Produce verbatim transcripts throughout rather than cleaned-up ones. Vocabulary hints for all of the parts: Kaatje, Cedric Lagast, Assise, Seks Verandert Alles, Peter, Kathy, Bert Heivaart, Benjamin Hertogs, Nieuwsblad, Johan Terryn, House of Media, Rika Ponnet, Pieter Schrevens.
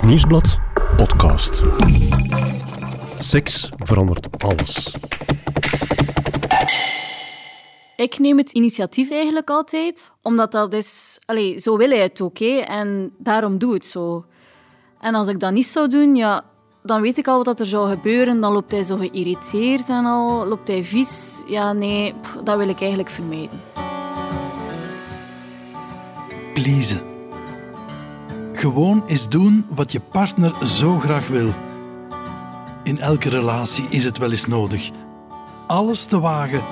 Het Nieuwsblad podcast. Seks verandert alles. Ik neem het initiatief eigenlijk altijd, omdat dat is... Allee, zo wil hij het ook, hé, en daarom doe het zo. En als ik dat niet zou doen, ja, dan weet ik al wat er zou gebeuren. Dan loopt hij zo geïrriteerd en al, loopt hij vies. Ja, nee, pff, dat wil ik eigenlijk vermijden. Pleasen. Gewoon eens doen wat je partner zo graag wil. In elke relatie is het wel eens nodig. Alles te wagen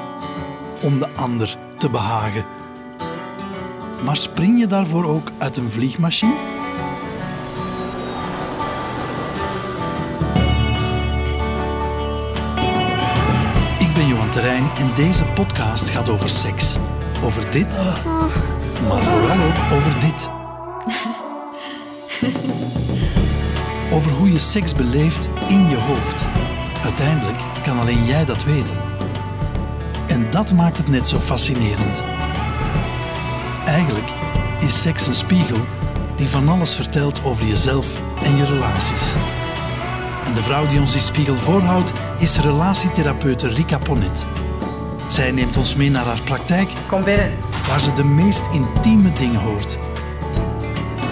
om de ander te behagen. Maar spring je daarvoor ook uit een vliegmachine? Ik ben Johan Terryn en deze podcast gaat over seks. Over dit, maar vooral ook over dit. Over hoe je seks beleeft in je hoofd. Uiteindelijk kan alleen jij dat weten. En dat maakt het net zo fascinerend. Eigenlijk is seks een spiegel die van alles vertelt over jezelf en je relaties. En de vrouw die ons die spiegel voorhoudt is relatietherapeute Rika Ponnet. Zij neemt ons mee naar haar praktijk. Kom binnen. Waar ze de meest intieme dingen hoort.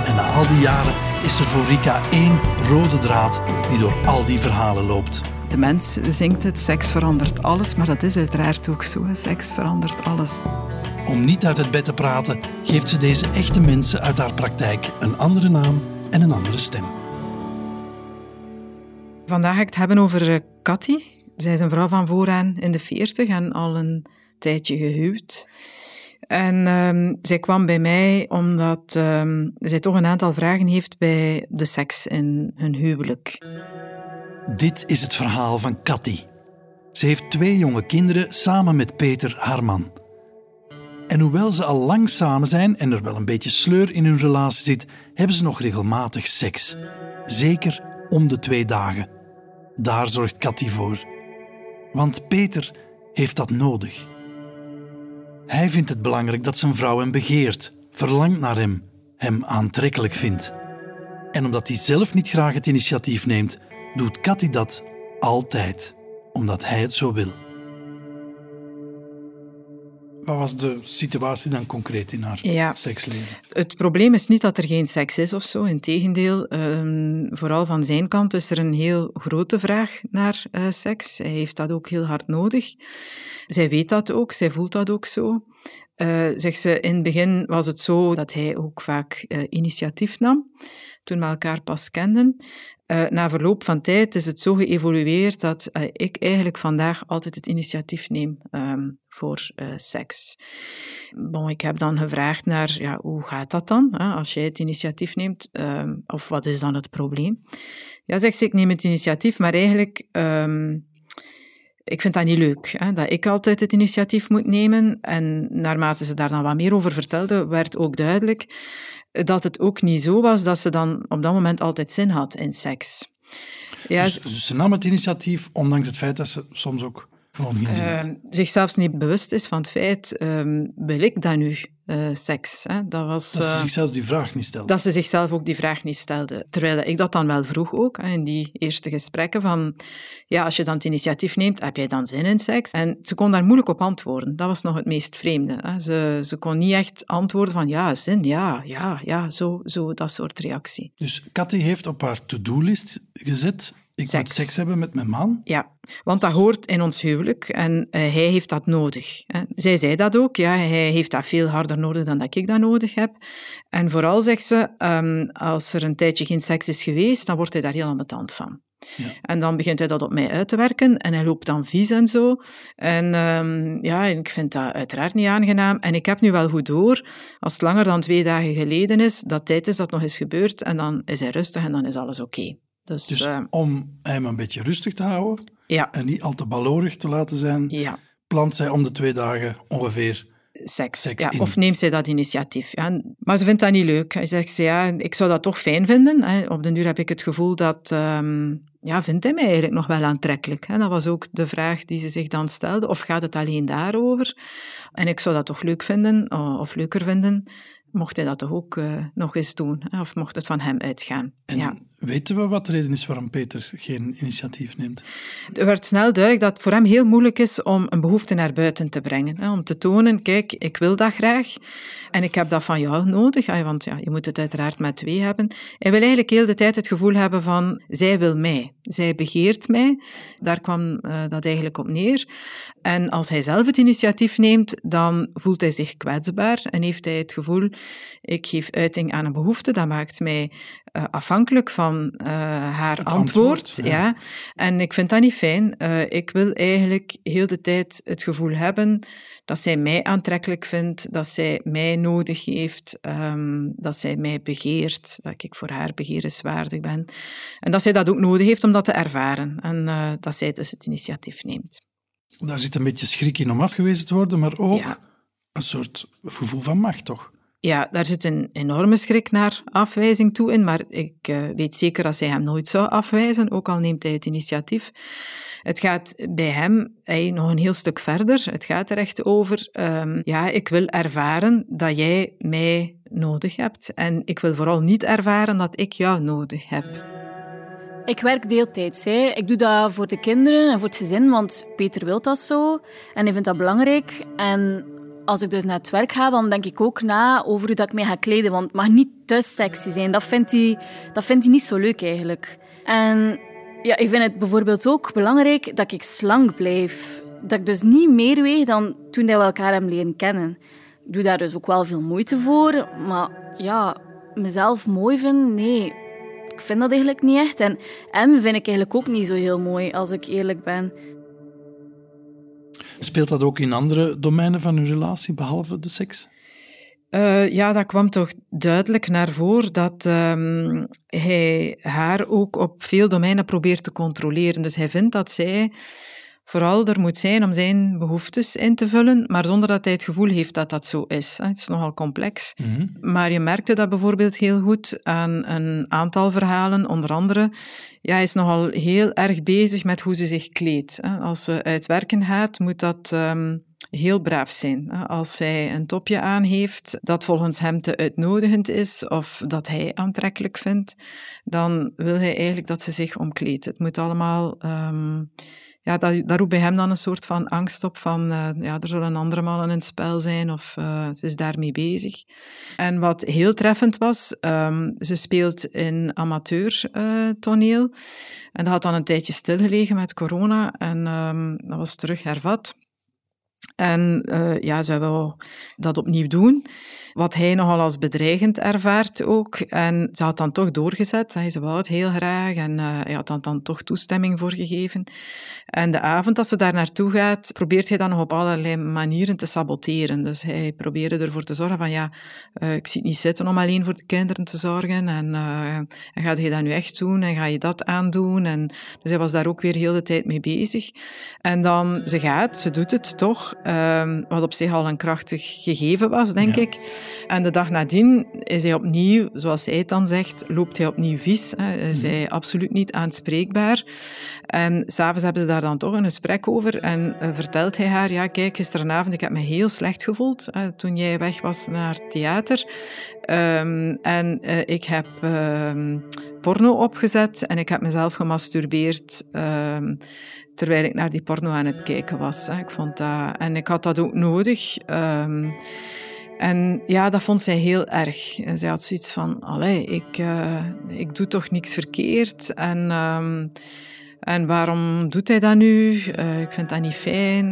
En na al die jaren is er voor Rika één rode draad die door al die verhalen loopt. De mens zingt het, seks verandert alles, maar dat is uiteraard ook zo. Hè. Seks verandert alles. Om niet uit het bed te praten, geeft ze deze echte mensen uit haar praktijk een andere naam en een andere stem. Vandaag ga ik het hebben over Kathy. Zij is een vrouw van vooraan in de veertig en al een tijdje gehuwd. En um, zij kwam bij mij omdat um, zij toch een aantal vragen heeft bij de seks in hun huwelijk. Dit is het verhaal van Kathy. Ze heeft twee jonge kinderen samen met Peter, haar man. En hoewel ze al lang samen zijn en er wel een beetje sleur in hun relatie zit, hebben ze nog regelmatig seks. Zeker om de twee dagen. Daar zorgt Kathy voor. Want Peter heeft dat nodig. Hij vindt het belangrijk dat zijn vrouw hem begeert, verlangt naar hem, hem aantrekkelijk vindt. En omdat hij zelf niet graag het initiatief neemt, doet Kathy dat altijd, omdat hij het zo wil. Wat was de situatie dan concreet in haar ja. seksleven? Het probleem is niet dat er geen seks is of zo, integendeel. Um, vooral van zijn kant is er een heel grote vraag naar uh, seks. Hij heeft dat ook heel hard nodig. Zij weet dat ook, zij voelt dat ook zo. Uh, zegt ze, in het begin was het zo dat hij ook vaak uh, initiatief nam, toen we elkaar pas kenden. Uh, na verloop van tijd is het zo geëvolueerd dat uh, ik eigenlijk vandaag altijd het initiatief neem um, voor uh, seks. Bon, ik heb dan gevraagd naar, ja, hoe gaat dat dan? Hè, als jij het initiatief neemt, um, of wat is dan het probleem? Ja, zegt ze, ik neem het initiatief, maar eigenlijk... Um, Ik vind dat niet leuk, hè, dat ik altijd het initiatief moet nemen. En naarmate ze daar dan wat meer over vertelde, werd ook duidelijk dat het ook niet zo was dat ze dan op dat moment altijd zin had in seks. Ja, dus, dus ze nam het initiatief, ondanks het feit dat ze soms ook gewoon geen zin had. Euh, zich zelfs niet bewust is van het feit, euh, wil ik dat nu? Uh, seks. Hè. Dat, was, dat ze uh, zichzelf die vraag niet stelde. Dat ze zichzelf ook die vraag niet stelde. Terwijl ik dat dan wel vroeg ook, hè, in die eerste gesprekken, van ja, als je dan het initiatief neemt, heb jij dan zin in seks? En ze kon daar moeilijk op antwoorden. Dat was nog het meest vreemde. Hè. Ze, ze kon niet echt antwoorden van ja, zin, ja, ja, ja, zo, zo, dat soort reactie. Dus Kathy heeft op haar to-do-list gezet... Ik seks. moet seks hebben met mijn man? Ja, want dat hoort in ons huwelijk en uh, hij heeft dat nodig. Hè. Zij zei dat ook, ja, hij heeft dat veel harder nodig dan dat ik dat nodig heb. En vooral, zegt ze, um, als er een tijdje geen seks is geweest, dan wordt hij daar heel ambetant van. Ja. En dan begint hij dat op mij uit te werken en hij loopt dan vies en zo. En um, ja, ik vind dat uiteraard niet aangenaam. En ik heb nu wel goed door, als het langer dan twee dagen geleden is, dat tijd is dat nog eens gebeurd en dan is hij rustig en dan is alles oké. Okay. Dus, dus uh, om hem een beetje rustig te houden ja. en niet al te balorig te laten zijn, ja. plant zij om de twee dagen ongeveer seks, seks ja, in. Of neemt zij dat initiatief. Ja. Maar ze vindt dat niet leuk. Hij zegt ze, ja, ik zou dat toch fijn vinden. Hè. Op den duur heb ik het gevoel dat... Um, ja, vindt hij mij eigenlijk nog wel aantrekkelijk? Hè? Dat was ook de vraag die ze zich dan stelde. Of gaat het alleen daarover? En ik zou dat toch leuk vinden, of leuker vinden... mocht hij dat toch ook uh, nog eens doen, hè? Of mocht het van hem uitgaan. En ja. Weten we wat de reden is waarom Peter geen initiatief neemt? Er werd snel duidelijk dat het voor hem heel moeilijk is om een behoefte naar buiten te brengen. Hè, om te tonen, kijk, ik wil dat graag en ik heb dat van jou nodig. Hè, want ja, je moet het uiteraard met twee hebben. Hij wil eigenlijk heel de tijd het gevoel hebben van, zij wil mij. Zij begeert mij. Daar kwam uh, dat eigenlijk op neer. En als hij zelf het initiatief neemt, dan voelt hij zich kwetsbaar en heeft hij het gevoel, ik geef uiting aan een behoefte, dat maakt mij uh, afhankelijk van uh, haar het antwoord. antwoord ja. Ja. En ik vind dat niet fijn. Uh, ik wil eigenlijk heel de tijd het gevoel hebben dat zij mij aantrekkelijk vindt, dat zij mij nodig heeft, um, dat zij mij begeert, dat ik voor haar begeerenswaardig ben. En dat zij dat ook nodig heeft om dat te ervaren. En uh, dat zij dus het initiatief neemt. Daar zit een beetje schrik in om afgewezen te worden, maar ook ja. een soort gevoel van macht, toch? Ja, daar zit een enorme schrik naar afwijzing toe in, maar ik uh, weet zeker dat zij hem nooit zou afwijzen, ook al neemt hij het initiatief. Het gaat bij hem hey, nog een heel stuk verder. Het gaat er echt over, um, ja, ik wil ervaren dat jij mij nodig hebt en ik wil vooral niet ervaren dat ik jou nodig heb. Ik werk deeltijds. Hè. Ik doe dat voor de kinderen en voor het gezin, want Peter wil dat zo en hij vindt dat belangrijk. En als ik dus naar het werk ga, dan denk ik ook na over hoe ik mij ga kleden, want het mag niet te sexy zijn. Dat vindt hij, dat vindt hij niet zo leuk eigenlijk. En ja, ik vind het bijvoorbeeld ook belangrijk dat ik slank blijf. Dat ik dus niet meer weeg dan toen we elkaar hebben leren kennen. Ik doe daar dus ook wel veel moeite voor, maar ja, mezelf mooi vinden, nee. Ik vind dat eigenlijk niet echt. En hem vind ik eigenlijk ook niet zo heel mooi, als ik eerlijk ben. Speelt dat ook in andere domeinen van uw relatie, behalve de seks? Uh, ja, dat kwam toch duidelijk naar voren dat um, hij haar ook op veel domeinen probeert te controleren. Dus hij vindt dat zij vooral er moet zijn om zijn behoeftes in te vullen, maar zonder dat hij het gevoel heeft dat dat zo is. Het is nogal complex. Mm-hmm. Maar je merkte dat bijvoorbeeld heel goed aan een aantal verhalen, onder andere. Ja, hij is nogal heel erg bezig met hoe ze zich kleedt. Als ze uit werken gaat, moet dat um, heel braaf zijn. Als zij een topje aan heeft dat volgens hem te uitnodigend is of dat hij aantrekkelijk vindt, dan wil hij eigenlijk dat ze zich omkleedt. Het moet allemaal... Um, Ja, dat, dat roept bij hem dan een soort van angst op van, uh, ja, er zullen andere mannen in het spel zijn of uh, ze is daarmee bezig. En wat heel treffend was, um, ze speelt in amateurtoneel uh, en dat had dan een tijdje stilgelegen met corona en um, dat was terug hervat. En uh, ja, ze wil dat opnieuw doen. Wat hij nogal als bedreigend ervaart ook. En ze had dan toch doorgezet. Hij ze wou het heel graag en uh, hij had dan, dan toch toestemming voor gegeven. En de avond dat ze daar naartoe gaat, probeert hij dan nog op allerlei manieren te saboteren. Dus hij probeerde ervoor te zorgen van ja, uh, ik zie het niet zitten om alleen voor de kinderen te zorgen. En, uh, en gaat hij dat nu echt doen? En ga je dat aandoen? En, dus hij was daar ook weer heel de tijd mee bezig. En dan, ze gaat, ze doet het toch. Uh, wat op zich al een krachtig gegeven was, denk ja. ik. En de dag nadien is hij opnieuw, zoals zij het dan zegt, loopt hij opnieuw vies. Hè. Is hij absoluut niet aanspreekbaar. En s'avonds hebben ze daar dan toch een gesprek over. En uh, vertelt hij haar, ja kijk, gisteravond, ik heb me heel slecht gevoeld hè, toen jij weg was naar het theater. Um, en uh, ik heb um, porno opgezet en ik heb mezelf gemasturbeerd um, terwijl ik naar die porno aan het kijken was. Hè. Ik vond dat... En ik had dat ook nodig... Um, En ja, dat vond zij heel erg. En zij had zoiets van, allee, ik, uh, ik doe toch niks verkeerd. En, um, en waarom doet hij dat nu? Uh, ik vind dat niet fijn.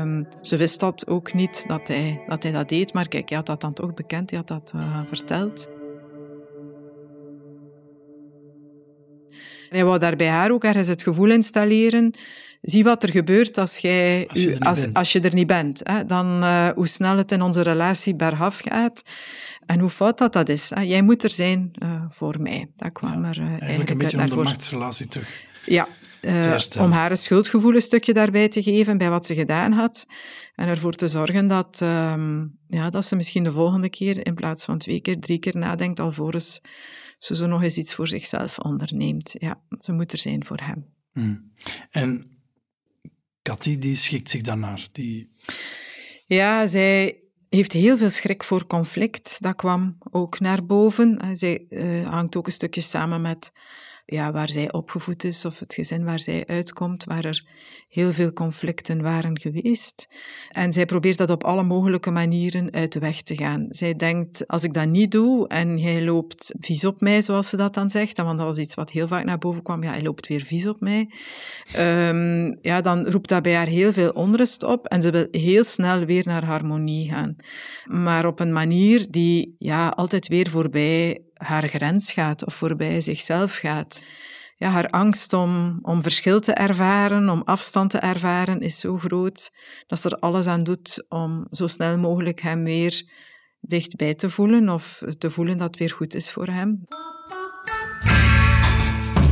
Um, ze wist dat ook niet, dat hij, dat hij dat deed. Maar kijk, hij had dat dan toch bekend, hij had dat uh, verteld. En hij wou daar bij haar ook ergens het gevoel installeren... Zie wat er gebeurt als, jij, als, je, er als, als je er niet bent. Hè? Dan uh, hoe snel het in onze relatie bergaf gaat en hoe fout dat dat is. Hè? Jij moet er zijn uh, voor mij. Dat kwam ja, er uh, eigenlijk, eigenlijk een beetje om de machtsrelatie terug. Ja, uh, om haar een schuldgevoel een stukje daarbij te geven bij wat ze gedaan had. En ervoor te zorgen dat, uh, ja, dat ze misschien de volgende keer in plaats van twee keer, drie keer nadenkt alvorens ze zo nog eens iets voor zichzelf onderneemt. Ja, ze moet er zijn voor hem. Hmm. En Katty, die schikt zich daarnaar. Die... Ja, zij heeft heel veel schrik voor conflict. Dat kwam ook naar boven. Zij uh, hangt ook een stukje samen met ja, waar zij opgevoed is of het gezin waar zij uitkomt, waar er heel veel conflicten waren geweest. En zij probeert dat op alle mogelijke manieren uit de weg te gaan. Zij denkt, als ik dat niet doe en hij loopt vies op mij, zoals ze dat dan zegt, want dat was iets wat heel vaak naar boven kwam, ja, hij loopt weer vies op mij, um, ja, dan roept dat bij haar heel veel onrust op en ze wil heel snel weer naar harmonie gaan. Maar op een manier die ja, altijd weer voorbij haar grens gaat of voorbij zichzelf gaat. Ja, haar angst om, om verschil te ervaren, om afstand te ervaren, is zo groot dat ze er alles aan doet om zo snel mogelijk hem weer dichtbij te voelen of te voelen dat het weer goed is voor hem.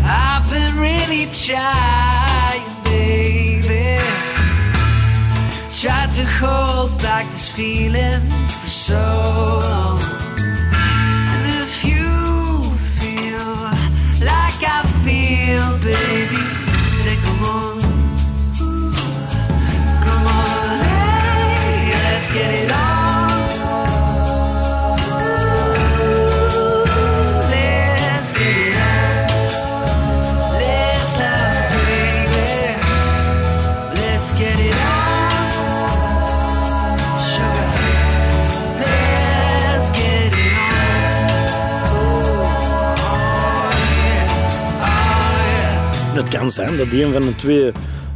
I've been really trying, baby. Tried to hold back this feeling for so long. Baby, come on, come on, hey, let's get it on, let's get it on, let's love, baby, let's get it on, sugar, let's get it on. Het kan zijn dat die een van de twee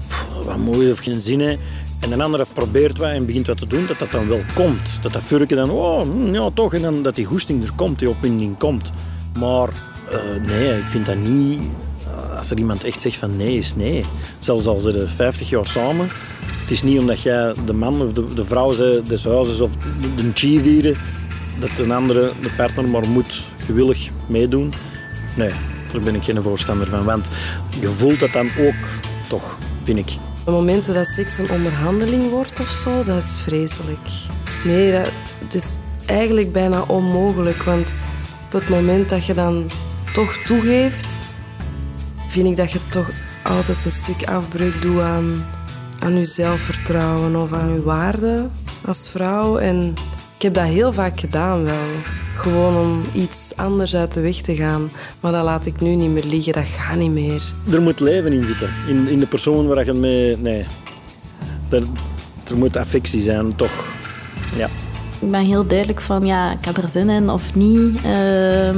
pff, wat moe is of geen zin heeft en de andere probeert wat en begint wat te doen, dat dat dan wel komt. Dat dat vurken dan, oh, ja toch, en dan dat die goesting er komt, die opwinding komt. Maar uh, nee, ik vind dat niet, uh, als er iemand echt zegt van nee is nee. Zelfs al zijn ze vijftig jaar samen, het is niet omdat jij de man of de, de vrouw des huizes of de, de cheerleader, dat een andere, de partner, maar moet gewillig meedoen. Nee. Daar ben ik geen voorstander van, want je voelt dat dan ook, toch, vind ik. De momenten dat seks een onderhandeling wordt of zo, dat is vreselijk. Nee, dat, het is eigenlijk bijna onmogelijk, want op het moment dat je dan toch toegeeft, vind ik dat je toch altijd een stuk afbreuk doet aan, aan je zelfvertrouwen of aan je waarde als vrouw. En ik heb dat heel vaak gedaan wel. Gewoon om iets anders uit de weg te gaan. Maar dat laat ik nu niet meer liggen, dat gaat niet meer. Er moet leven in zitten, in, in de persoon waar je mee... Nee, er, er moet affectie zijn, toch. Ja. Ik ben heel duidelijk van, ja, ik heb er zin in of niet. Uh,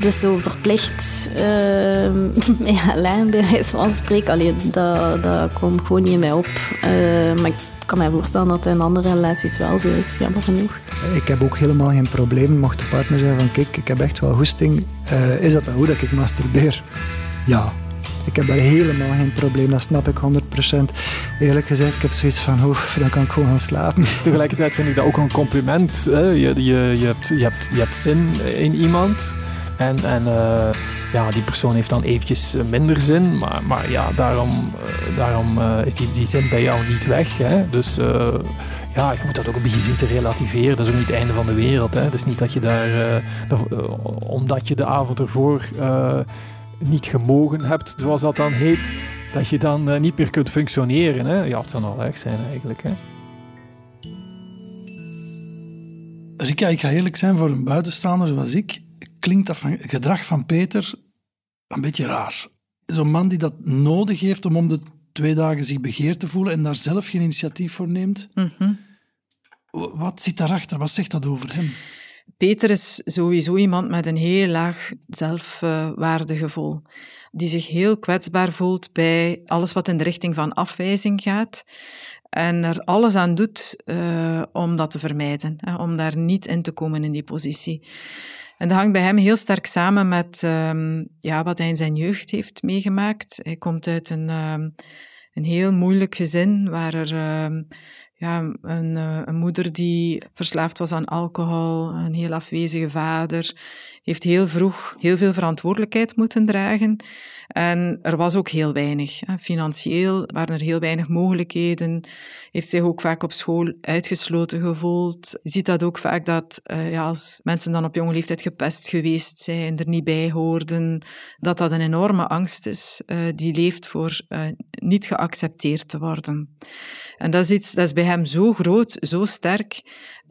dus zo verplicht, uh, ja, lijn bij wijze van spreken. Allee, dat, dat komt gewoon niet in mij op. Uh, maar ik kan mij voorstellen dat het in andere relaties wel zo is, jammer genoeg. Ik heb ook helemaal geen probleem, mocht de partner zeggen van kijk, ik heb echt wel goesting. Uh, is dat dan goed dat ik masturbeer? Ja, ik heb daar helemaal geen probleem, dat snap ik honderd procent. Eerlijk gezegd, ik heb zoiets van, oef, dan kan ik gewoon gaan slapen. Tegelijkertijd vind ik dat ook een compliment. Hè? Je, je, je, hebt, je, hebt, je hebt zin in iemand en... en uh... ja, die persoon heeft dan eventjes minder zin, maar, maar ja, daarom, daarom uh, is die, die zin bij jou niet weg. Hè? Dus uh, ja, je moet dat ook een beetje zien te relativeren. Dat is ook niet het einde van de wereld. Hè? Het is niet dat je daar, uh, dat, uh, omdat je de avond ervoor uh, niet gemogen hebt, zoals dat dan heet, dat je dan uh, niet meer kunt functioneren. Hè? Ja, het zou wel erg zijn eigenlijk. Hè? Rika, ik ga eerlijk zijn, voor een buitenstaander zoals ik, klinkt dat van, het gedrag van Peter een beetje raar. Zo'n man die dat nodig heeft om om de twee dagen zich begeerd te voelen en daar zelf geen initiatief voor neemt. Mm-hmm. Wat zit daarachter? Wat zegt dat over hem? Peter is sowieso iemand met een heel laag zelfwaardegevoel. Die zich heel kwetsbaar voelt bij alles wat in de richting van afwijzing gaat. En er alles aan doet uh, om dat te vermijden. Hè, om daar niet in te komen in die positie. En dat hangt bij hem heel sterk samen met um, ja, wat hij in zijn jeugd heeft meegemaakt. Hij komt uit een, um, een heel moeilijk gezin, waar er um, ja, een, uh, een moeder die verslaafd was aan alcohol, een heel afwezige vader, heeft heel vroeg heel veel verantwoordelijkheid moeten dragen. En er was ook heel weinig. Hè. Financieel waren er heel weinig mogelijkheden. Heeft zich ook vaak op school uitgesloten gevoeld. Je ziet dat ook vaak dat uh, ja, als mensen dan op jonge leeftijd gepest geweest zijn, er niet bij hoorden, dat dat een enorme angst is. Uh, die leeft voor uh, niet geaccepteerd te worden. En dat is iets, dat is bij bij hem zo groot, zo sterk,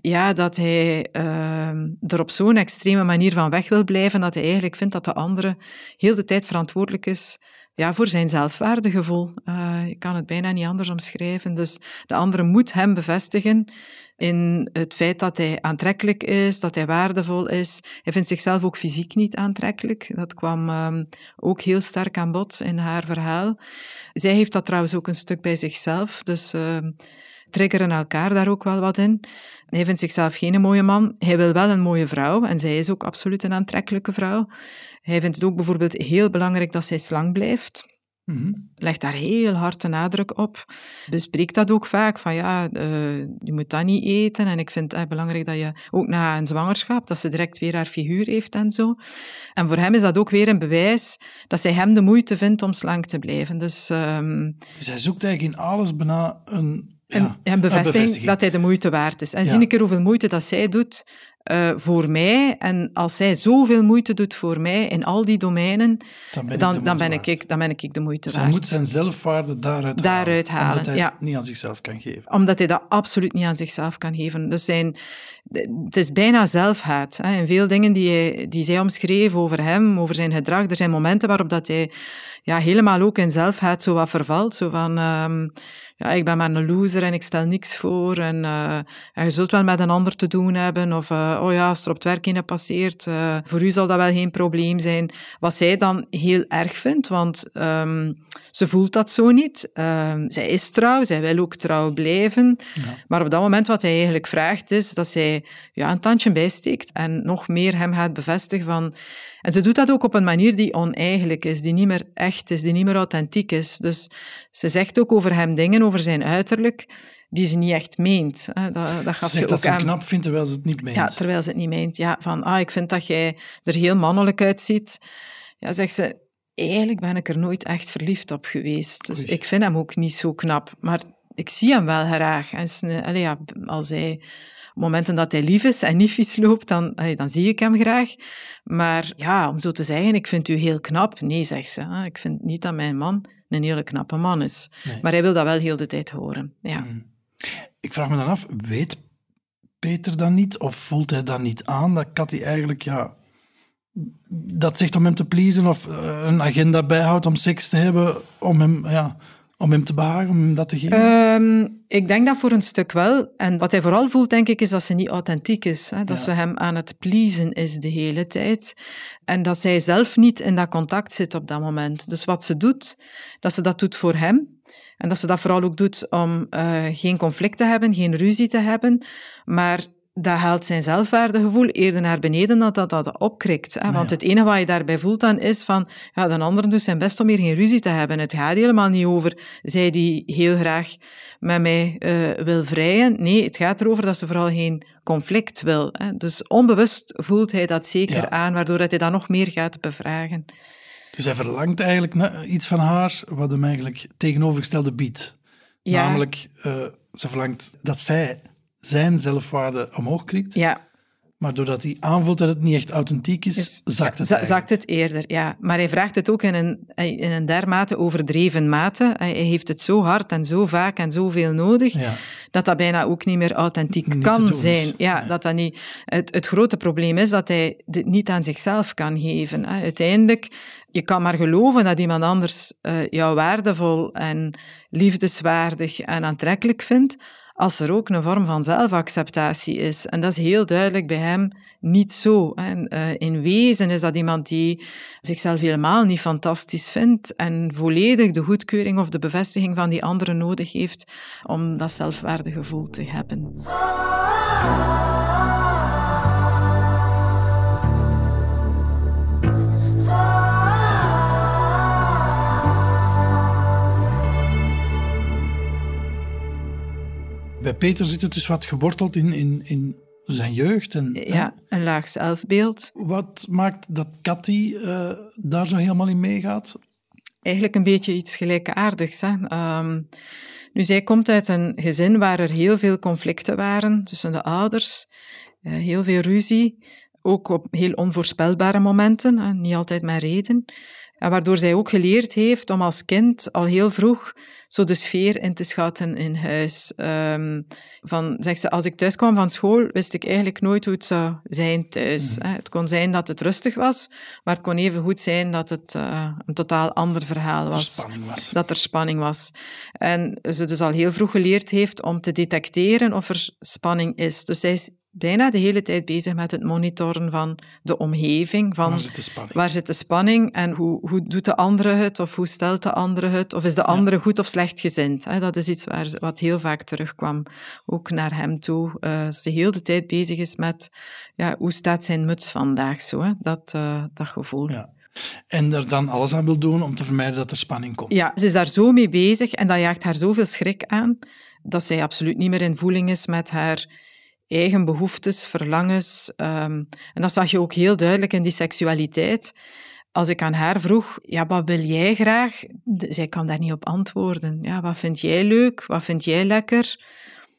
ja, dat hij uh, er op zo'n extreme manier van weg wil blijven, dat hij eigenlijk vindt dat de andere heel de tijd verantwoordelijk is, ja, voor zijn zelfwaardegevoel. Uh, ik kan het bijna niet anders omschrijven. Dus de andere moet hem bevestigen in het feit dat hij aantrekkelijk is, dat hij waardevol is. Hij vindt zichzelf ook fysiek niet aantrekkelijk. Dat kwam um, ook heel sterk aan bod in haar verhaal. Zij heeft dat trouwens ook een stuk bij zichzelf, dus... Uh, triggeren elkaar daar ook wel wat in. Hij vindt zichzelf geen mooie man. Hij wil wel een mooie vrouw. En zij is ook absoluut een aantrekkelijke vrouw. Hij vindt het ook bijvoorbeeld heel belangrijk dat zij slank blijft. Mm-hmm. Legt daar heel hard de nadruk op. Bespreekt dat ook vaak. Van ja, uh, je moet dat niet eten. En ik vind het eh, belangrijk dat je ook na een zwangerschap, dat ze direct weer haar figuur heeft en zo. En voor hem is dat ook weer een bewijs dat zij hem de moeite vindt om slank te blijven. Dus, um... dus hij zoekt eigenlijk in alles bijna een... Ja, en bevestiging dat hij de moeite waard is. En ja. Zie ik er hoeveel moeite dat zij doet uh, voor mij. En als zij zoveel moeite doet voor mij in al die domeinen, dan ben ik dan, de dan ben ik, dan ben ik de moeite dus waard. Hij moet zijn zelfwaarde daaruit, daaruit halen, halen. Omdat hij ja. het niet aan zichzelf kan geven. Omdat hij dat absoluut niet aan zichzelf kan geven. Dus zijn, het is bijna zelfhaat. Hè. En veel dingen die, hij, die zij omschreef over hem, over zijn gedrag, er zijn momenten waarop dat hij ja, helemaal ook in zelfhaat zo wat vervalt. Zo van... Um, Ja, ik ben maar een loser en ik stel niks voor en, uh, en je zult wel met een ander te doen hebben of uh, oh ja, als er op het werk een passeert, uh, voor u zal dat wel geen probleem zijn. Wat zij dan heel erg vindt, want um, ze voelt dat zo niet. Um, zij is trouw, zij wil ook trouw blijven, ja. Maar op dat moment wat hij eigenlijk vraagt is dat zij ja, een tandje bijsteekt en nog meer hem gaat bevestigen van... En ze doet dat ook op een manier die oneigenlijk is, die niet meer echt is, die niet meer authentiek is. Dus ze zegt ook over hem dingen, over zijn uiterlijk, die ze niet echt meent. Dat, dat gaf ze, ze ook dat ze aan... knap vindt, terwijl ze het niet meent. Ja, terwijl ze het niet meent. Ja, van, ah, ik vind dat jij er heel mannelijk uitziet. Ja, zegt ze, eigenlijk ben ik er nooit echt verliefd op geweest. Dus Oei. Ik vind hem ook niet zo knap. Maar ik zie hem wel graag. En ze, allez, ja, als hij... momenten dat hij lief is en niet vies loopt, dan, hey, dan zie ik hem graag. Maar ja, om zo te zeggen, ik vind u heel knap. Nee, zegt ze. Ik vind niet dat mijn man een hele knappe man is. Nee. Maar hij wil dat wel heel de tijd horen. Ja. Mm. Ik vraag me dan af, weet Peter dat niet? Of voelt hij dat niet aan? Dat Katty eigenlijk, ja... dat zegt om hem te pleasen of een agenda bijhoudt om seks te hebben, om hem... ja. Om hem te behagen, om hem dat te geven? Um, ik denk dat voor een stuk wel. En wat hij vooral voelt, denk ik, is dat ze niet authentiek is. Hè? Dat ja. ze hem aan het pleasen is de hele tijd. En dat zij zelf niet in dat contact zit op dat moment. Dus wat ze doet, dat ze dat doet voor hem. En dat ze dat vooral ook doet om uh, geen conflict te hebben, geen ruzie te hebben. Maar... dat haalt zijn zelfwaardegevoel eerder naar beneden dan dat dat opkrikt. Hè? Nou ja. Want het enige wat je daarbij voelt dan is van... ja, de anderen doen zijn best om hier geen ruzie te hebben. Het gaat helemaal niet over zij die heel graag met mij uh, wil vrijen. Nee, het gaat erover dat ze vooral geen conflict wil. Hè? Dus onbewust voelt hij dat zeker ja. aan, waardoor dat hij dat nog meer gaat bevragen. Dus hij verlangt eigenlijk iets van haar wat hem eigenlijk tegenovergestelde biedt. Ja. Namelijk, uh, ze verlangt dat zij... zijn zelfwaarde omhoog krikt. Ja. Maar doordat hij aanvoelt dat het niet echt authentiek is, dus, zakt het eigenlijk. Zakt het eerder, ja. Maar hij vraagt het ook in een, in een dermate overdreven mate. Hij heeft het zo hard en zo vaak en zoveel nodig, ja. dat dat bijna ook niet meer authentiek niet kan zijn. Ja, nee. dat dat niet, het, het grote probleem is dat hij dit niet aan zichzelf kan geven. Uiteindelijk, je kan maar geloven dat iemand anders jou waardevol en liefdeswaardig en aantrekkelijk vindt, als er ook een vorm van zelfacceptatie is. En dat is heel duidelijk bij hem niet zo. En, uh, in wezen is dat iemand die zichzelf helemaal niet fantastisch vindt en volledig de goedkeuring of de bevestiging van die anderen nodig heeft om dat zelfwaardegevoel te hebben. Bij Peter zit het dus wat geworteld in, in, in zijn jeugd. En, ja, hè? Een laag zelfbeeld. Wat maakt dat Katty uh, daar zo helemaal in meegaat? Eigenlijk een beetje iets gelijkaardigs. Hè? Um, nu, zij komt uit een gezin waar er heel veel conflicten waren tussen de ouders, uh, heel veel ruzie. ook op heel onvoorspelbare momenten, hè, niet altijd met reden. En waardoor zij ook geleerd heeft om als kind al heel vroeg zo de sfeer in te schatten in huis. Um, van, zegt ze, als ik thuis kwam van school, wist ik eigenlijk nooit hoe het zou zijn thuis. Mm. Hè. Het kon zijn dat het rustig was, maar het kon even goed zijn dat het uh, een totaal ander verhaal was. Dat er spanning was. Dat er spanning was. En ze dus al heel vroeg geleerd heeft om te detecteren of er spanning is. Dus zij is bijna de hele tijd bezig met het monitoren van de omgeving. Van waar zit de spanning? Waar zit de spanning en hoe, hoe doet de andere het? Of hoe stelt de andere het? Of is de andere ja. goed of slecht gezind? He, dat is iets waar, wat heel vaak terugkwam, ook naar hem toe. Uh, ze heel de tijd bezig is met, ja, hoe staat zijn muts vandaag? Zo, he? Dat, uh, dat gevoel. Ja. En er dan alles aan wil doen om te vermijden dat er spanning komt. Ja, ze is daar zo mee bezig en dat jaagt haar zoveel schrik aan, dat zij absoluut niet meer in voeling is met haar eigen behoeftes, verlangens. Um, en dat zag je ook heel duidelijk in die seksualiteit. Als ik aan haar vroeg, ja, wat wil jij graag? Zij kan daar niet op antwoorden. Ja, wat vind jij leuk? Wat vind jij lekker?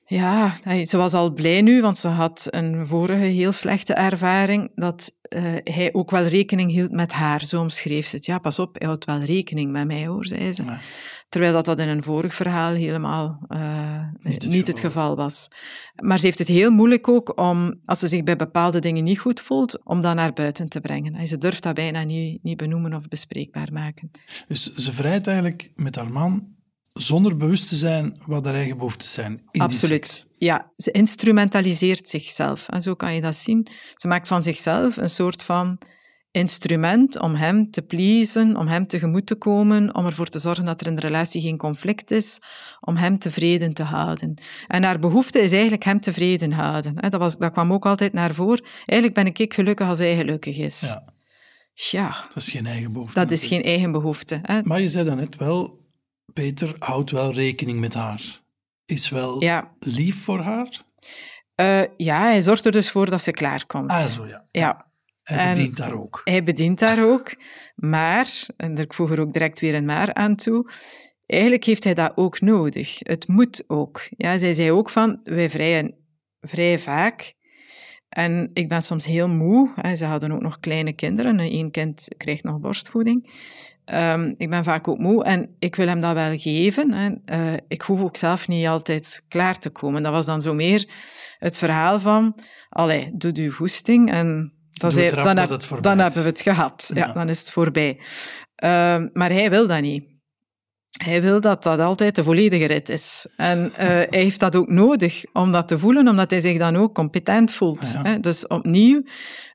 Ja, ze was al blij nu, want ze had een vorige heel slechte ervaring, dat uh, hij ook wel rekening hield met haar. Zo omschreef ze het. Ja, pas op, hij houdt wel rekening met mij, hoor, zei ze. Ja. Terwijl dat, dat in een vorig verhaal helemaal uh, niet, het, niet het geval was. Maar ze heeft het heel moeilijk ook om, als ze zich bij bepaalde dingen niet goed voelt, om dat naar buiten te brengen. En ze durft dat bijna niet, niet benoemen of bespreekbaar maken. Dus ze vrijt eigenlijk met haar man zonder bewust te zijn wat haar eigen behoeftes zijn in absoluut, die seks. Ja. Ze instrumentaliseert zichzelf. En zo kan je dat zien. Ze maakt van zichzelf een soort van instrument om hem te pleasen, om hem tegemoet te komen, om ervoor te zorgen dat er in de relatie geen conflict is, om hem tevreden te houden. En haar behoefte is eigenlijk hem tevreden houden. Dat, was, dat kwam ook altijd naar voren. Eigenlijk ben ik, ik gelukkig als hij gelukkig is. Ja. Ja. Dat is geen eigen behoefte. Dat natuurlijk. Is geen eigen behoefte. Hè. Maar je zei dan net wel, Peter houdt wel rekening met haar. Is wel ja. lief voor haar? Uh, ja, hij zorgt er dus voor dat ze klaarkomt. Ah, zo ja. ja. Hij bedient en, haar ook. Hij bedient haar ook, maar, en ik voeg er ook direct weer een maar aan toe, eigenlijk heeft hij dat ook nodig. Het moet ook. Ja, zij zei ook van, wij vrijen vrij vaak en ik ben soms heel moe. Hè, ze hadden ook nog kleine kinderen. Eén kind krijgt nog borstvoeding. Um, ik ben vaak ook moe en ik wil hem dat wel geven. En, uh, ik hoef ook zelf niet altijd klaar te komen. Dat was dan zo meer het verhaal van, allee, doe uw goesting en dan, zei, dan, heb, dan hebben we het gehad. Ja, ja. Dan is het voorbij. Um, maar hij wil dat niet. Hij wil dat dat altijd de volledige rit is. En uh, hij heeft dat ook nodig om dat te voelen, omdat hij zich dan ook competent voelt. Ja, ja. Hè? Dus opnieuw,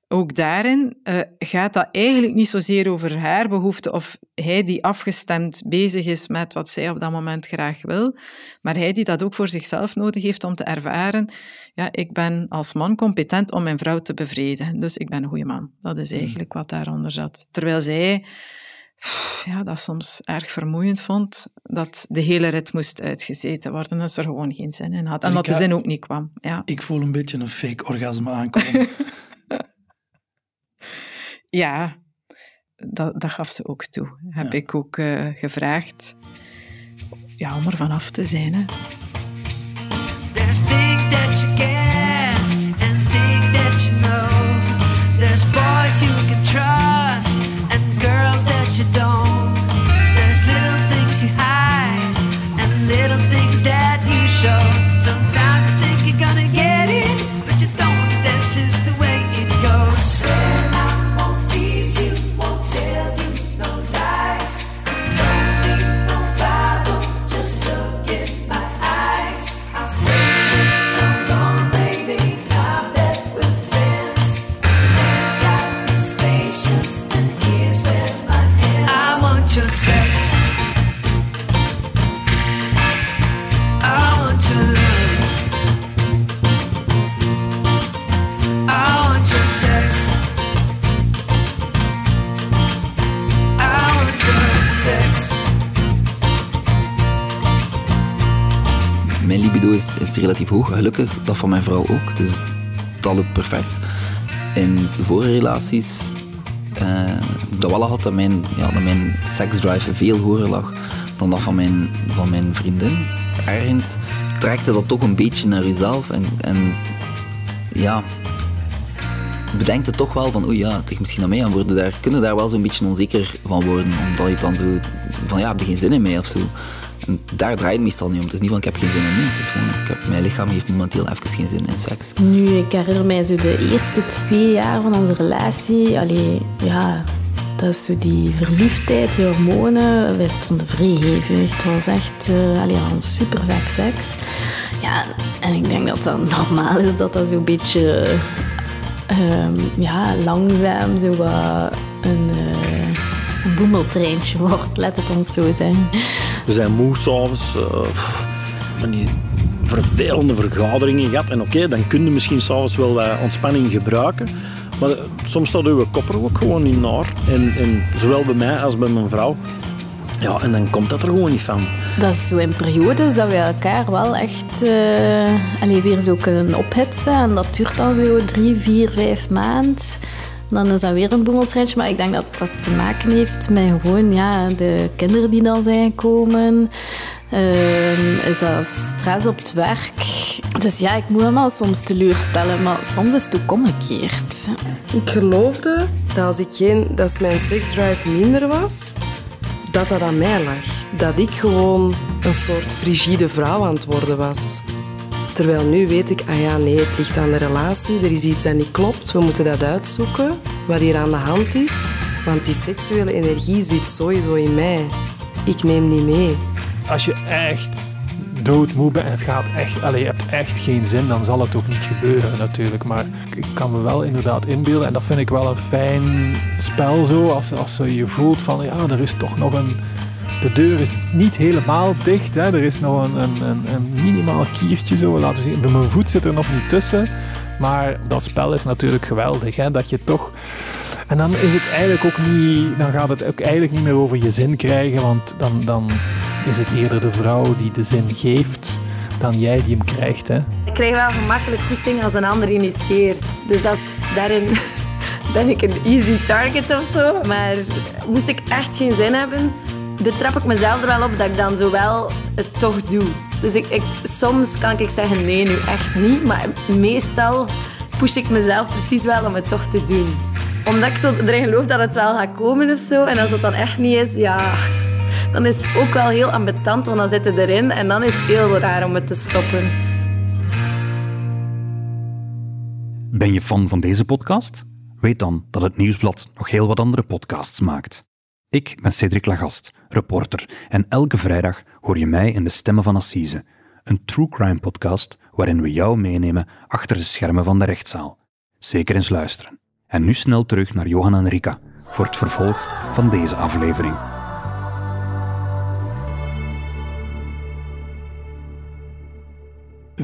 ook daarin uh, gaat dat eigenlijk niet zozeer over haar behoefte of hij die afgestemd bezig is met wat zij op dat moment graag wil, maar hij die dat ook voor zichzelf nodig heeft om te ervaren, ja, ik ben als man competent om mijn vrouw te bevredigen, dus ik ben een goede man. Dat is eigenlijk wat daaronder zat. Terwijl zij ja, dat soms erg vermoeiend vond, dat de hele rit moest uitgezeten worden, dat ze er gewoon geen zin in had. En dat de zin ook niet kwam. Ja. Ik voel een beetje een fake orgasme aankomen. Ja, dat, dat gaf ze ook toe. Heb ja. ik ook uh, gevraagd ja, om er vanaf te zijn. Hè. There's things that you guess and things that you know. There's boys you can trust and girls that you don't. There's little things you hide and little things that you show. Sometimes you think you're gonna get it, but you don't. That's just the way it goes. Mijn libido is, is relatief hoog, gelukkig. Dat van mijn vrouw ook, dus dat lukt perfect. In de vorige relaties, uh, dat wel had dat mijn, ja, dat mijn seksdrive veel hoger lag dan dat van mijn, van mijn vriendin. Ergens trekt dat toch een beetje naar jezelf en, en ja, bedenkt het toch wel van, oei ja, het ligt misschien aan mij aan worden. Daar kunnen daar wel zo'n beetje onzeker van worden, omdat je dan zo van, ja, heb je geen zin in mij of zo. En daar draait het meestal niet om. Het is niet van, ik heb geen zin in mij. Het is gewoon, ik heb, mijn lichaam heeft momenteel even geen zin in seks. Nu, ik herinner mij zo de eerste twee jaar van onze relatie. Allee, ja, dat is zo die verliefdheid, die hormonen. Wij stonden vrij hevig. Het was echt, uh, allee, super vaak seks. Ja, en ik denk dat dat normaal is, dat dat zo'n beetje... Um, ja, langzaam zo wat een, uh, een boemeltreintje wordt, laat het ons zo zeggen. We zijn moe s'avonds, uh, van die vervelende vergaderingen gehad. En oké, okay, dan kun je misschien s'avonds wel wat ontspanning gebruiken. Maar uh, soms staat uw kopper ook gewoon niet naar. En, en zowel bij mij als bij mijn vrouw. Ja, en dan komt dat er gewoon niet van. Dat is zo in periodes dat we elkaar wel echt uh, allee, weer zo kunnen ophitsen. En dat duurt dan zo drie, vier, vijf maanden. Dan is dat weer een boemeltreintje. Maar ik denk dat dat te maken heeft met gewoon ja, de kinderen die dan zijn gekomen. Uh, is dat stress op het werk. Dus ja, ik moet hem al soms teleurstellen. Maar soms is het ook omgekeerd. Ik geloofde dat als, ik geen, dat als mijn seksdrive minder was... dat dat aan mij lag. Dat ik gewoon een soort frigide vrouw aan het worden was. Terwijl nu weet ik, ah ja, nee, het ligt aan de relatie. Er is iets dat niet klopt. We moeten dat uitzoeken, wat hier aan de hand is. Want die seksuele energie zit sowieso in mij. Ik neem niet mee. Als je echt doodmoe bent en het gaat echt, allez, je hebt echt geen zin, dan zal het ook niet gebeuren natuurlijk. Maar ik kan me wel inderdaad inbeelden. En dat vind ik wel een fijn spel zo. Als, als je voelt van, ja, er is toch nog een... De deur is niet helemaal dicht. Hè. Er is nog een, een, een, een minimaal kiertje zo. Laten we zien. Bij mijn voet zit er nog niet tussen. Maar dat spel is natuurlijk geweldig. Hè, dat je toch... En dan is het eigenlijk ook niet... Dan gaat het ook eigenlijk niet meer over je zin krijgen. Want dan... dan is het eerder de vrouw die de zin geeft dan jij die hem krijgt, hè? Ik krijg wel gemakkelijk goesting als een ander initieert. Dus dat is, daarin ben ik een easy target of zo. Maar moest ik echt geen zin hebben, betrap ik mezelf er wel op dat ik dan zo wel het toch doe. Dus ik, ik, soms kan ik zeggen, nee, nu echt niet. Maar meestal push ik mezelf precies wel om het toch te doen. Omdat ik zo erin geloof dat het wel gaat komen of zo. En als dat dan echt niet is, ja... Dan is het ook wel heel ambetant, want dan zit het erin en dan is het heel raar om het te stoppen. Ben je fan van deze podcast? Weet dan dat het Nieuwsblad nog heel wat andere podcasts maakt. Ik ben Cedric Lagast, reporter, en elke vrijdag hoor je mij in De Stemmen van Assise, een true crime podcast waarin we jou meenemen achter de schermen van de rechtszaal. Zeker eens luisteren. En nu snel terug naar Johan en Rika voor het vervolg van deze aflevering.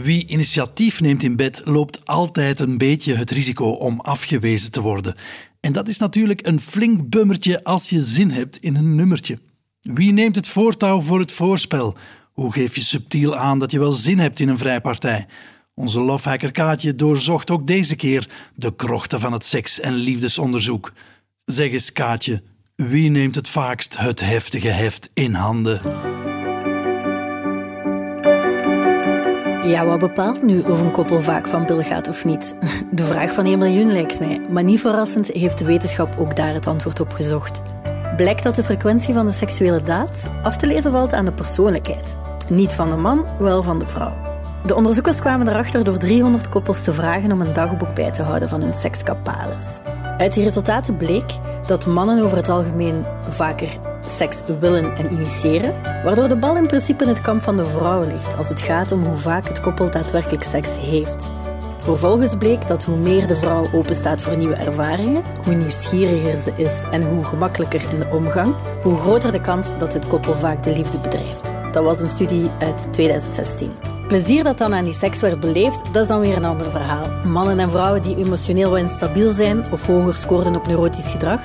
Wie initiatief neemt in bed, loopt altijd een beetje het risico om afgewezen te worden. En dat is natuurlijk een flink bummertje als je zin hebt in een nummertje. Wie neemt het voortouw voor het voorspel? Hoe geef je subtiel aan dat je wel zin hebt in een vrijpartij? Onze lofhacker Kaatje doorzocht ook deze keer de krochten van het seks- en liefdesonderzoek. Zeg eens Kaatje, wie neemt het vaakst het heftige heft in handen? Ja, wat bepaalt nu of een koppel vaak van pil gaat of niet? De vraag van één miljoen lijkt mij, maar niet verrassend heeft de wetenschap ook daar het antwoord op gezocht. Blijkt dat de frequentie van de seksuele daad af te lezen valt aan de persoonlijkheid. Niet van de man, wel van de vrouw. De onderzoekers kwamen erachter door driehonderd koppels te vragen om een dagboek bij te houden van hun sekskapades. Uit die resultaten bleek dat mannen over het algemeen vaker seks willen en initiëren, waardoor de bal in principe in het kamp van de vrouw ligt als het gaat om hoe vaak het koppel daadwerkelijk seks heeft. Vervolgens bleek dat hoe meer de vrouw openstaat voor nieuwe ervaringen, hoe nieuwsgieriger ze is en hoe gemakkelijker in de omgang, hoe groter de kans dat het koppel vaak de liefde bedrijft. Dat was een studie uit tweeduizend zestien. Plezier dat dan aan die seks werd beleefd, dat is dan weer een ander verhaal. Mannen en vrouwen die emotioneel wat instabiel zijn of hoger scoorden op neurotisch gedrag,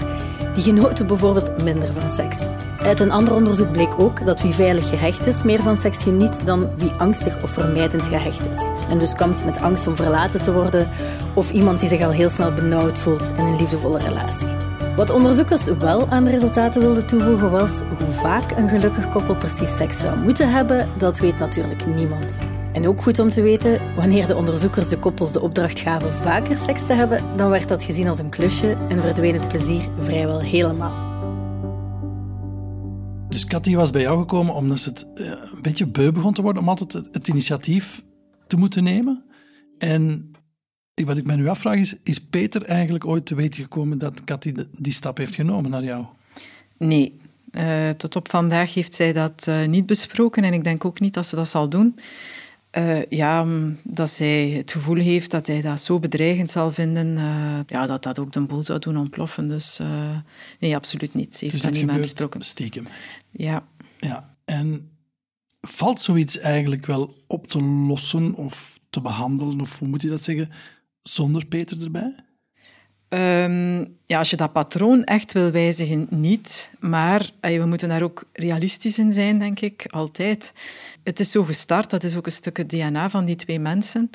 die genoten bijvoorbeeld minder van seks. Uit een ander onderzoek bleek ook dat wie veilig gehecht is, meer van seks geniet dan wie angstig of vermijdend gehecht is. En dus kampt met angst om verlaten te worden of iemand die zich al heel snel benauwd voelt in een liefdevolle relatie. Wat onderzoekers wel aan de resultaten wilden toevoegen was hoe vaak een gelukkig koppel precies seks zou moeten hebben, dat weet natuurlijk niemand. En ook goed om te weten, wanneer de onderzoekers de koppels de opdracht gaven vaker seks te hebben, dan werd dat gezien als een klusje en verdween het plezier vrijwel helemaal. Dus Katje was bij jou gekomen omdat ze het uh, een beetje beu begon te worden om altijd het, het initiatief te moeten nemen. En wat ik mij nu afvraag is, is Peter eigenlijk ooit te weten gekomen dat Katje de, die stap heeft genomen naar jou? Nee. Uh, tot op vandaag heeft zij dat uh, niet besproken en ik denk ook niet dat ze dat zal doen. Uh, ja, dat zij het gevoel heeft dat hij dat zo bedreigend zal vinden, uh, ja, dat dat ook de boel zou doen ontploffen. Dus uh, nee, absoluut niet. Ze heeft dus dat niet meer besproken. Stiekem. Ja. Ja. En valt zoiets eigenlijk wel op te lossen of te behandelen, of hoe moet je dat zeggen, zonder Peter erbij? Um, ja, als je dat patroon echt wil wijzigen, niet. Maar we moeten daar ook realistisch in zijn, denk ik, altijd. Het is zo gestart, dat is ook een stuk het D N A van die twee mensen.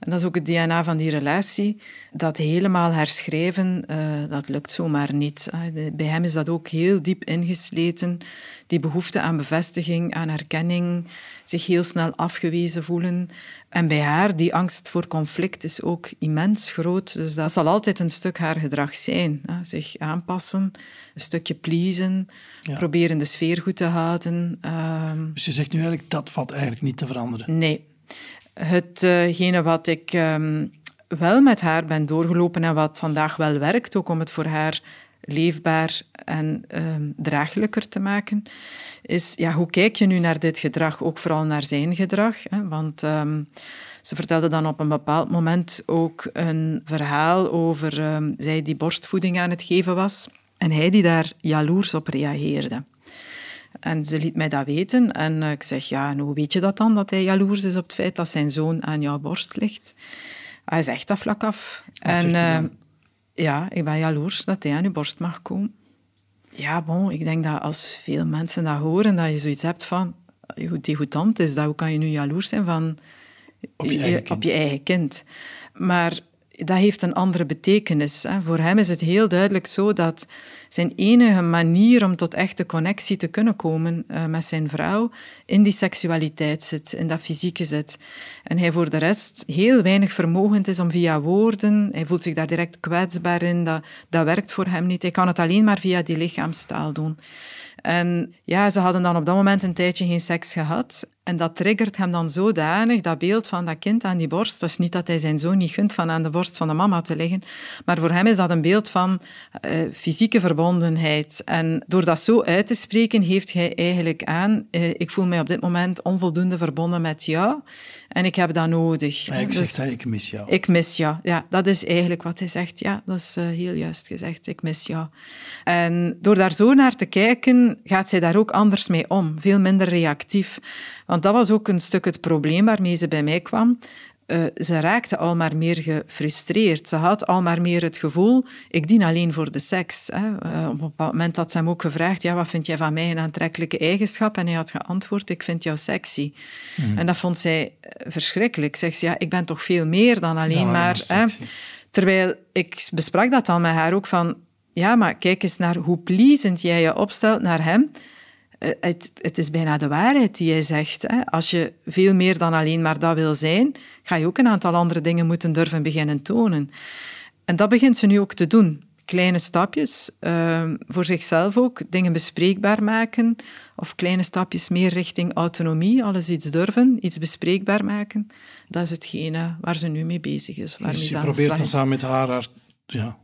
En dat is ook het D N A van die relatie. Dat helemaal herschrijven, uh, dat lukt zomaar niet. Bij hem is dat ook heel diep ingesleten. Die behoefte aan bevestiging, aan herkenning, zich heel snel afgewezen voelen. En bij haar, die angst voor conflict is ook immens groot. Dus dat zal altijd een stuk haar gedrag zijn. Hè? Zich aanpassen, een stukje pleasen, ja. Proberen de sfeer goed te houden. Uh... Dus je zegt nu eigenlijk, dat valt eigenlijk niet te veranderen? Nee. Hetgene wat ik um, wel met haar ben doorgelopen en wat vandaag wel werkt, ook om het voor haar leefbaar en um, draaglijker te maken, is ja, hoe kijk je nu naar dit gedrag? Ook vooral naar zijn gedrag. Hè? Want um, ze vertelde dan op een bepaald moment ook een verhaal over um, zij die borstvoeding aan het geven was en hij die daar jaloers op reageerde. En ze liet mij dat weten. En ik zeg, ja, hoe weet je dat dan, dat hij jaloers is op het feit dat zijn zoon aan jouw borst ligt? Hij zegt dat vlak af. Wat en uh, ja, ik ben jaloers dat hij aan je borst mag komen. Ja, bon, ik denk dat als veel mensen dat horen, dat je zoiets hebt van, die goed tand is dat, hoe kan je nu jaloers zijn van, op je eigen kind? Op je eigen kind. Maar dat heeft een andere betekenis. Hè. Voor hem is het heel duidelijk zo dat zijn enige manier om tot echte connectie te kunnen komen uh, met zijn vrouw in die seksualiteit zit, in dat fysieke zit. En hij voor de rest heel weinig vermogend is om via woorden, hij voelt zich daar direct kwetsbaar in, dat, dat werkt voor hem niet. Hij kan het alleen maar via die lichaamstaal doen. En ja, ze hadden dan op dat moment een tijdje geen seks gehad. En dat triggert hem dan zodanig, dat beeld van dat kind aan die borst. Dat is niet dat hij zijn zoon niet gunt van aan de borst van de mama te liggen. Maar voor hem is dat een beeld van uh, fysieke verbondenheid. En door dat zo uit te spreken, heeft hij eigenlijk aan... Uh, ik voel mij op dit moment onvoldoende verbonden met jou. En ik heb dat nodig. Ja, ik zeg dus, hij, ik mis jou. Ik mis jou. Ja, dat is eigenlijk wat hij zegt. Ja, dat is uh, heel juist gezegd. Ik mis jou. En door daar zo naar te kijken, gaat zij daar ook anders mee om. Veel minder reactief. Want dat was ook een stuk het probleem waarmee ze bij mij kwam. Uh, ze raakte al maar meer gefrustreerd. Ze had al maar meer het gevoel, ik dien alleen voor de seks. Hè. Uh, op een bepaald moment had ze hem ook gevraagd, ja, wat vind jij van mij een aantrekkelijke eigenschap? En hij had geantwoord, ik vind jou sexy. Mm. En dat vond zij verschrikkelijk. Zegt ze, ja, ik ben toch veel meer dan alleen ja, maar... Hè. Terwijl, ik besprak dat dan met haar ook van, ja, maar kijk eens naar hoe pleasend jij je opstelt naar hem... Het, het is bijna de waarheid die jij zegt. Hè? Als je veel meer dan alleen maar dat wil zijn, ga je ook een aantal andere dingen moeten durven beginnen tonen. En dat begint ze nu ook te doen. Kleine stapjes, uh, voor zichzelf ook, dingen bespreekbaar maken. Of kleine stapjes meer richting autonomie, alles iets durven, iets bespreekbaar maken. Dat is hetgene waar ze nu mee bezig is. Dus je probeert dan samen met haar... haar ja.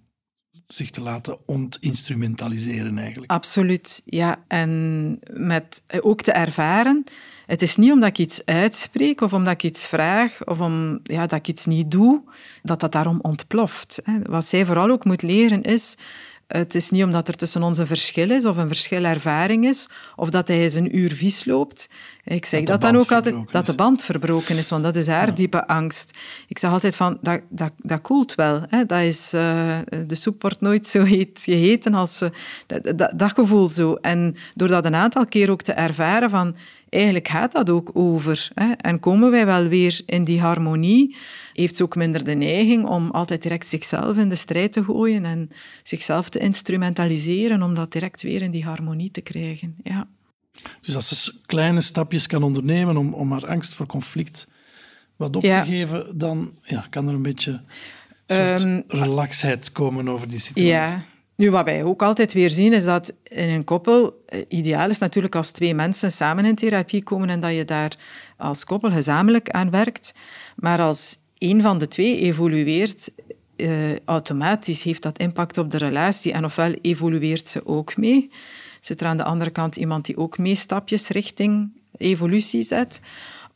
zich te laten ontinstrumentaliseren eigenlijk. Absoluut, ja. En met ook te ervaren, het is niet omdat ik iets uitspreek of omdat ik iets vraag of om, ja, dat ik iets niet doe, dat dat daarom ontploft. Wat zij vooral ook moet leren is, het is niet omdat er tussen ons een verschil is of een verschilervaring is of dat hij eens een uur vies loopt. Ik zeg dat, dat dan ook altijd, dat de band verbroken is, want dat is haar ja. diepe angst. Ik zeg altijd van, dat, dat, dat koelt wel. Hè? Dat is, uh, de soep wordt nooit zo heet geheten als... Uh, dat, dat, dat gevoel zo. En door dat een aantal keer ook te ervaren van... Eigenlijk gaat dat ook over. Hè? En komen wij wel weer in die harmonie, heeft ze ook minder de neiging om altijd direct zichzelf in de strijd te gooien en zichzelf te instrumentaliseren om dat direct weer in die harmonie te krijgen. Ja. Dus als ze kleine stapjes kan ondernemen om, om haar angst voor conflict wat op ja. te geven, dan ja, kan er een beetje een soort um, relaxheid komen over die situatie. Ja. Nu, wat wij ook altijd weer zien, is dat in een koppel... Ideaal is natuurlijk als twee mensen samen in therapie komen en dat je daar als koppel gezamenlijk aan werkt. Maar als één van de twee evolueert, eh, automatisch heeft dat impact op de relatie. En ofwel evolueert ze ook mee. Zit er aan de andere kant iemand die ook mee stapjes richting evolutie zet...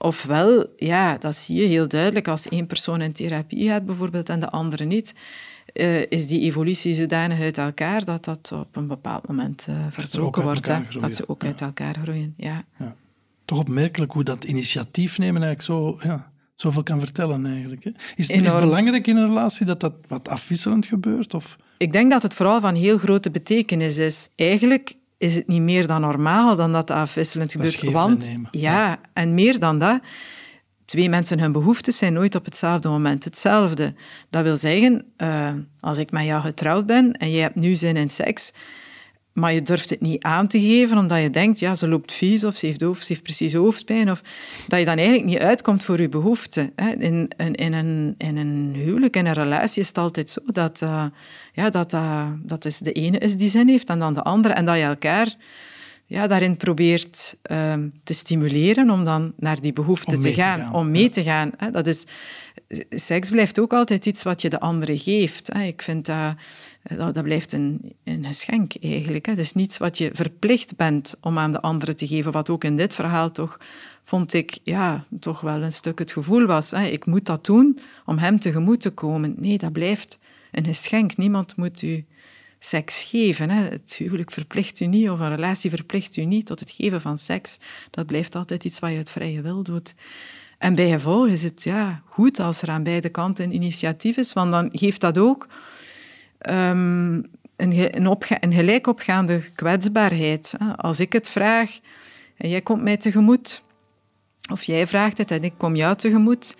Ofwel, ja, dat zie je heel duidelijk, als één persoon in therapie gaat bijvoorbeeld en de andere niet, uh, is die evolutie zodanig uit elkaar dat dat op een bepaald moment uh, vertrokken wordt. Dat ze ook ja. uit elkaar groeien. Ja. Ja. Toch opmerkelijk hoe dat initiatief nemen eigenlijk zo, ja, zoveel kan vertellen. Eigenlijk, hè? Is het is belangrijk in een relatie dat dat wat afwisselend gebeurt? Of? Ik denk dat het vooral van heel grote betekenis is. Eigenlijk... is het niet meer dan normaal dan dat afwisselend dat gebeurt. Want en ja, ja, en meer dan dat, twee mensen, hun behoeftes zijn nooit op hetzelfde moment hetzelfde. Dat wil zeggen, uh, als ik met jou getrouwd ben en jij hebt nu zin in seks, maar je durft het niet aan te geven omdat je denkt, ja, ze loopt vies of ze heeft doof, ze heeft precies hoofdpijn, of dat je dan eigenlijk niet uitkomt voor je behoefte. In, in, in, een, in een huwelijk, in een relatie is het altijd zo dat, uh, ja, dat, uh, dat is de ene is die zin heeft en dan de andere, en dat je elkaar ja, daarin probeert uh, te stimuleren om dan naar die behoefte te gaan, te gaan, om mee ja. te gaan. Hè? Dat is... Seks blijft ook altijd iets wat je de andere geeft. Ik vind dat... Dat blijft een, een geschenk, eigenlijk. Het is niets wat je verplicht bent om aan de andere te geven. Wat ook in dit verhaal toch, vond ik, ja, toch wel een stuk het gevoel was. Ik moet dat doen om hem tegemoet te komen. Nee, dat blijft een geschenk. Niemand moet u seks geven. Het huwelijk verplicht u niet, of een relatie verplicht u niet tot het geven van seks. Dat blijft altijd iets wat je uit vrije wil doet. En bij gevolg is het ja, goed als er aan beide kanten een initiatief is, want dan geeft dat ook um, een, een, een gelijkopgaande kwetsbaarheid. Als ik het vraag en jij komt mij tegemoet, of jij vraagt het en ik kom jou tegemoet,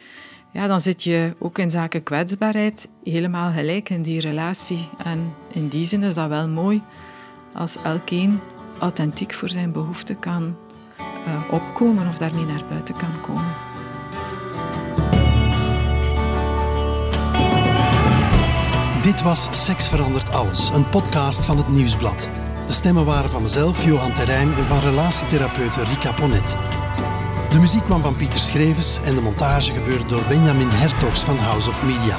ja, dan zit je ook in zaken kwetsbaarheid helemaal gelijk in die relatie. En in die zin is dat wel mooi als elkeen authentiek voor zijn behoeften kan uh, opkomen of daarmee naar buiten kan komen. Dit was Seks Verandert Alles, een podcast van het Nieuwsblad. De stemmen waren van mezelf, Johan Terryn, en van relatietherapeute Rika Ponnet. De muziek kwam van Pieter Schrevens en de montage gebeurde door Benjamin Hertogs van House of Media.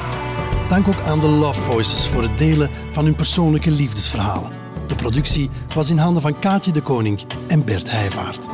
Dank ook aan de Love Voices voor het delen van hun persoonlijke liefdesverhalen. De productie was in handen van Kaatje de Koning en Bert Heivaart.